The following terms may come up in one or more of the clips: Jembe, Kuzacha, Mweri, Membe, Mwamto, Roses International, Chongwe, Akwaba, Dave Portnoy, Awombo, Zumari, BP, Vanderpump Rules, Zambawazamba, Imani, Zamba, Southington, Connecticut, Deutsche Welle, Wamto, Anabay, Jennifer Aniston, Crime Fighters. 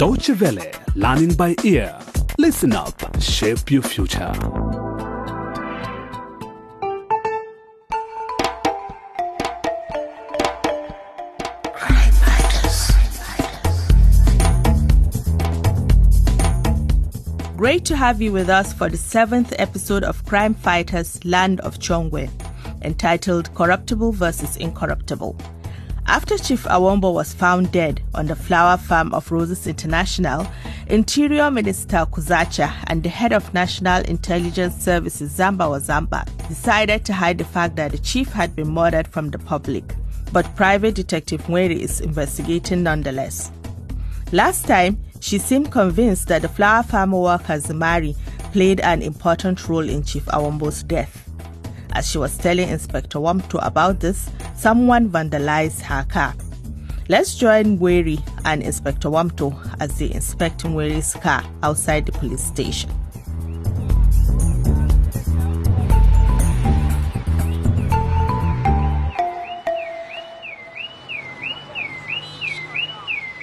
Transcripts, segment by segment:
Deutsche Welle, learning by ear. Listen up, shape your future. Crime Fighters. Great to have you with us for the 7th episode of Crime Fighters, Land of Chongwe, entitled Corruptible versus Incorruptible. After Chief Awombo was found dead on the flower farm of Roses International, Interior Minister Kuzacha and the head of National Intelligence Services Zambawazamba decided to hide the fact that the chief had been murdered from the public. But Private Detective Mweri is investigating nonetheless. Last time, she seemed convinced that the flower farm worker Zumari played an important role in Chief Awombo's death. As she was telling Inspector Wamto about this, someone vandalized her car. Let's join Mweri and Inspector Wamto as they inspect Mweri's car outside the police station.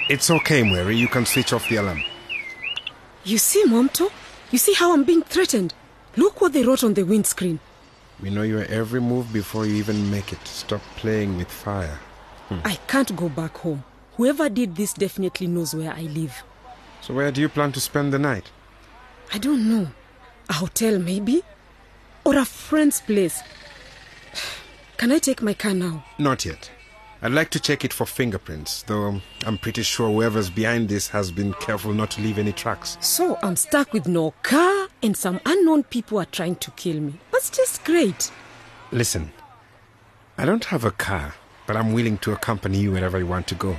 It's okay, Mweri. You can switch off the alarm. You see, Wamto? You see how I'm being threatened? Look what they wrote on the windscreen. We know your every move before you even make it. Stop playing with fire. I can't go back home. Whoever did this definitely knows where I live. So where do you plan to spend the night? I don't know. A hotel, maybe? Or a friend's place. Can I take my car now? Not yet. I'd like to check it for fingerprints, though I'm pretty sure whoever's behind this has been careful not to leave any tracks. So I'm stuck with no car and some unknown people are trying to kill me. That's just great. Listen, I don't have a car, but I'm willing to accompany you wherever you want to go.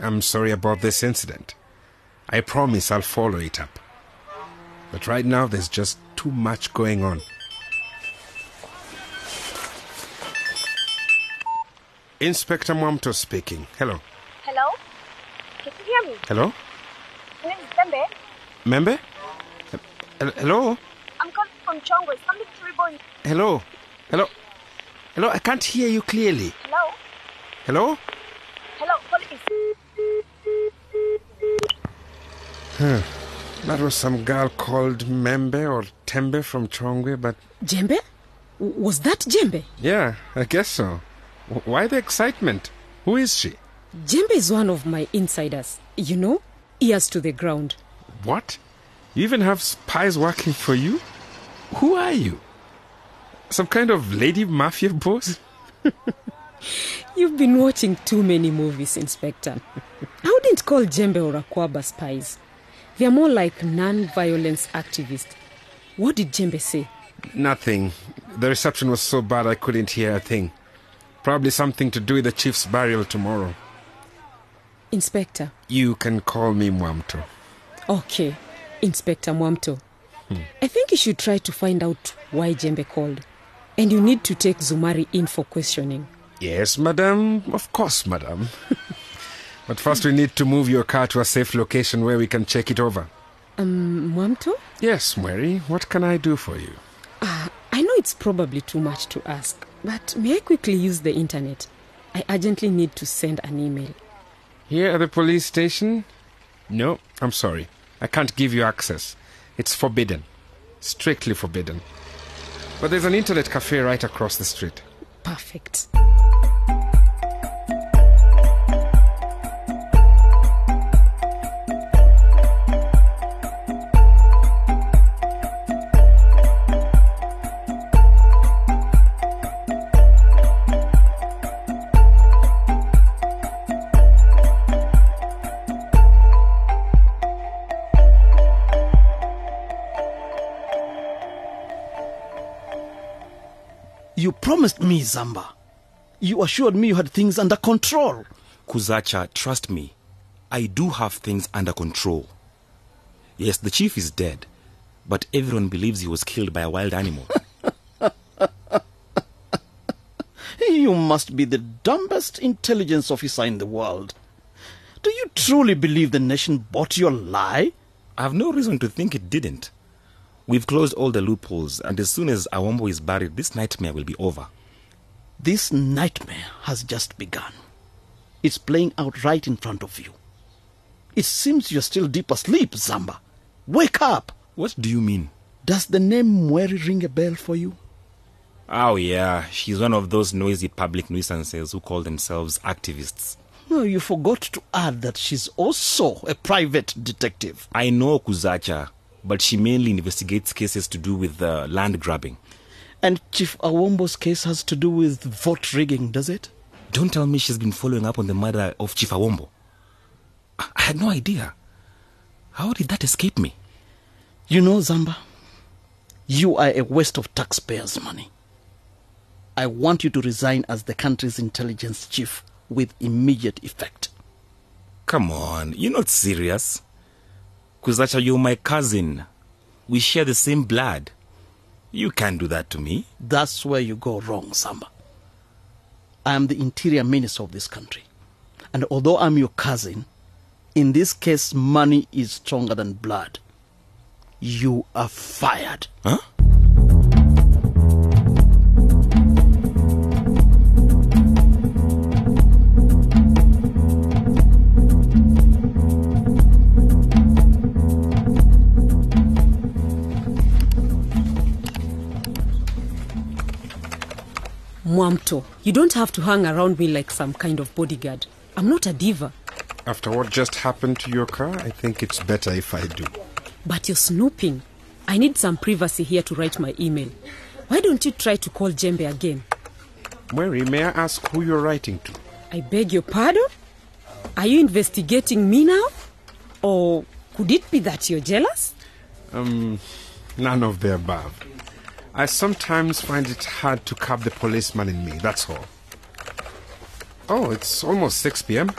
I'm sorry about this incident. I promise I'll follow it up. But right now there's just too much going on. Inspector Mwamto speaking. Hello. Hello? Can you hear me? Hello? My name is Membe. Membe? Hello? I'm calling from Chongwe. Something terrible. Hello? Hello? Hello? I can't hear you clearly. Hello? Hello? Hello, police. That was some girl called Membe or Tembe from Chongwe, but... Jembe? Was that Jembe? Yeah, I guess so. Why the excitement? Who is she? Jembe is one of my insiders. You know, ears to the ground. What? You even have spies working for you? Who are you? Some kind of lady mafia boss? You've been watching too many movies, Inspector. I wouldn't call Jembe or Akwaba spies. They're more like non-violence activists. What did Jembe say? Nothing. The reception was so bad I couldn't hear a thing. Probably something to do with the chief's burial tomorrow. Inspector. You can call me Mwamto. Okay, Inspector Mwamto. I think you should try to find out why Jembe called. And you need to take Zumari in for questioning. Yes, madam. Of course, madam. But first we need to move your car to a safe location where we can check it over. Mwamto? Yes, Mweri. What can I do for you? I know it's probably too much to ask. But may I quickly use the internet? I urgently need to send an email. Here at the police station? No, I'm sorry. I can't give you access. It's forbidden. Strictly forbidden. But there's an internet cafe right across the street. Perfect. You promised me, Zamba. You assured me you had things under control. Kuzacha, trust me. I do have things under control. Yes, the chief is dead, but everyone believes he was killed by a wild animal. You must be the dumbest intelligence officer in the world. Do you truly believe the nation bought your lie? I have no reason to think it didn't. We've closed all the loopholes, and as soon as Awombo is buried, this nightmare will be over. This nightmare has just begun. It's playing out right in front of you. It seems you're still deep asleep, Zamba. Wake up! What do you mean? Does the name Mweri ring a bell for you? Oh, yeah. She's one of those noisy public nuisances who call themselves activists. No, you forgot to add that she's also a private detective. I know Kuzacha, but she mainly investigates cases to do with land grabbing. And Chief Awombo's case has to do with vote rigging, does it? Don't tell me she's been following up on the murder of Chief Awombo. I had no idea. How did that escape me? You know, Zamba, you are a waste of taxpayers' money. I want you to resign as the country's intelligence chief with immediate effect. Come on, you're not serious. Kuzacha, you're my cousin. We share the same blood. You can't do that to me. That's where you go wrong, Zamba. I am the interior minister of this country. And although I'm your cousin, in this case, money is stronger than blood. You are fired. Huh? Mwamto, you don't have to hang around me like some kind of bodyguard. I'm not a diva. After what just happened to your car, I think it's better if I do. But you're snooping. I need some privacy here to write my email. Why don't you try to call Jembe again? Mweri, may I ask who you're writing to? I beg your pardon? Are you investigating me now? Or could it be that you're jealous? None of the above. I sometimes find it hard to curb the policeman in me, that's all. Oh, it's almost 6 p.m.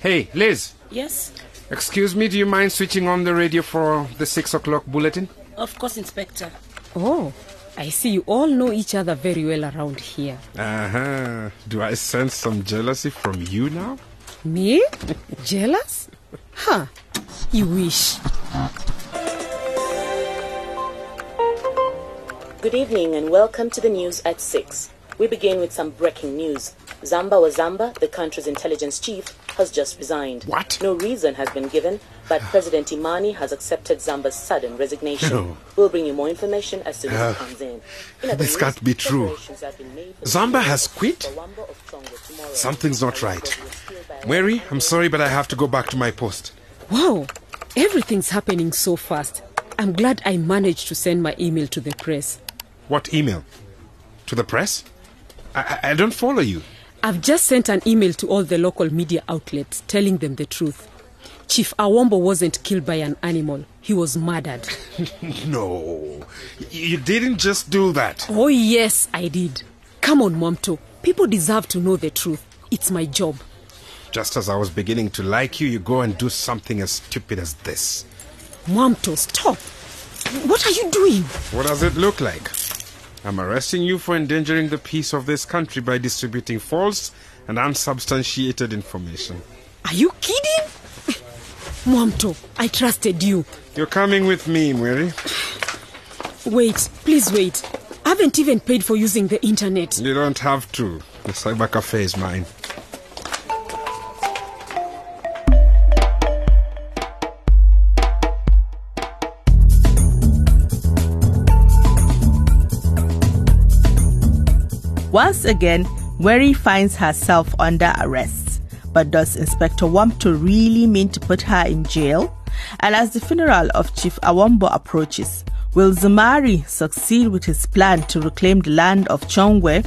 Hey, Liz. Yes? Excuse me, do you mind switching on the radio for the 6 o'clock bulletin? Of course, Inspector. Oh, I see you all know each other very well around here. Uh-huh. Do I sense some jealousy from you now? Me? Jealous? Huh. You wish. Good evening and welcome to the news at 6. We begin with some breaking news. Zambawazamba, the country's intelligence chief, has just resigned. What? No reason has been given, but President Imani has accepted Zamba's sudden resignation. No. We'll bring you more information as soon as it comes in. This can't be true. Zamba has quit? Something's not right. Mweri, I'm sorry, but I have to go back to my post. Wow, everything's happening so fast. I'm glad I managed to send my email to the press. What email? To the press? I don't follow you. I've just sent an email to all the local media outlets telling them the truth. Chief Awombo wasn't killed by an animal. He was murdered. No, you didn't just do that. Oh, yes, I did. Come on, Mwamto. People deserve to know the truth. It's my job. Just as I was beginning to like you, you go and do something as stupid as this. Mwamto, stop. What are you doing? What does it look like? I'm arresting you for endangering the peace of this country by distributing false and unsubstantiated information. Are you kidding? Mwamto, I trusted you. You're coming with me, Mweri. Wait, please wait. I haven't even paid for using the internet. You don't have to. The cyber cafe is mine. Once again, Mweri finds herself under arrest. But does Inspector Wamto really mean to put her in jail? And as the funeral of Chief Awombo approaches, will Zumari succeed with his plan to reclaim the land of Chongwe?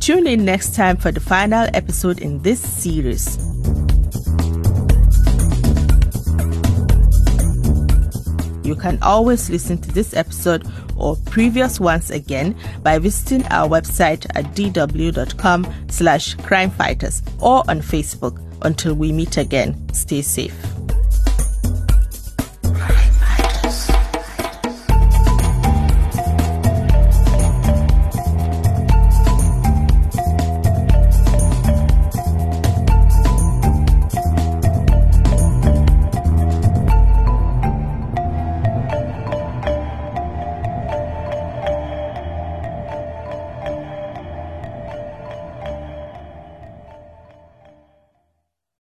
Tune in next time for the final episode in this series. You can always listen to this episode or previous ones again by visiting our website at dw.com/crimefighters or on Facebook. Until we meet again, stay safe.